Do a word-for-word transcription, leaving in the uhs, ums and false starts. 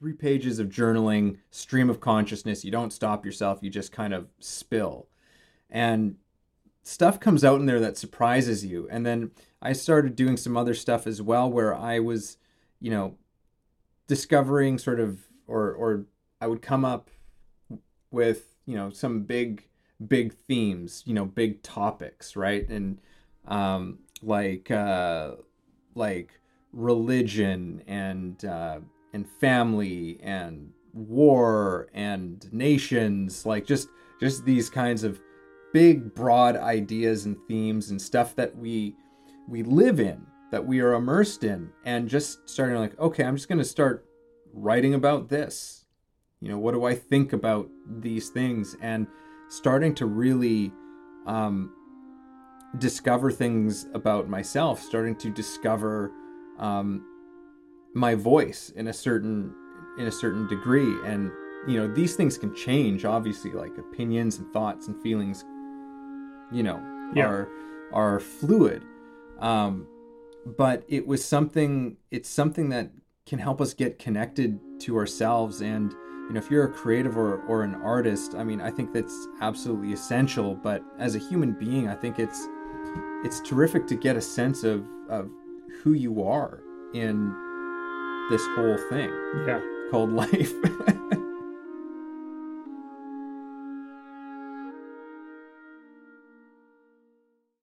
three pages of journaling, stream of consciousness. You don't stop yourself. You just kind of spill. And stuff comes out in there that surprises you. And then I started doing some other stuff as well where I was, you know, discovering sort of, or or I would come up with, you know, some big, big themes, you know, big topics, right? And um, like, uh, like religion and, uh, and family and war and nations, like just, just these kinds of big, broad ideas and themes and stuff that we, we live in, that we are immersed in, and just starting like, okay, I'm just going to start writing about this. You know, what do I think about these things? And starting to really um, discover things about myself, starting to discover um, my voice in a certain in a certain degree. And, you know, these things can change, obviously, like opinions and thoughts and feelings, you know, yeah. are are fluid. Um, but it was something, it's something that can help us get connected to ourselves. And you know, if you're a creative or, or an artist, I mean, I think that's absolutely essential. But as a human being, I think it's it's terrific to get a sense of, of who you are in this whole thing yeah. called life.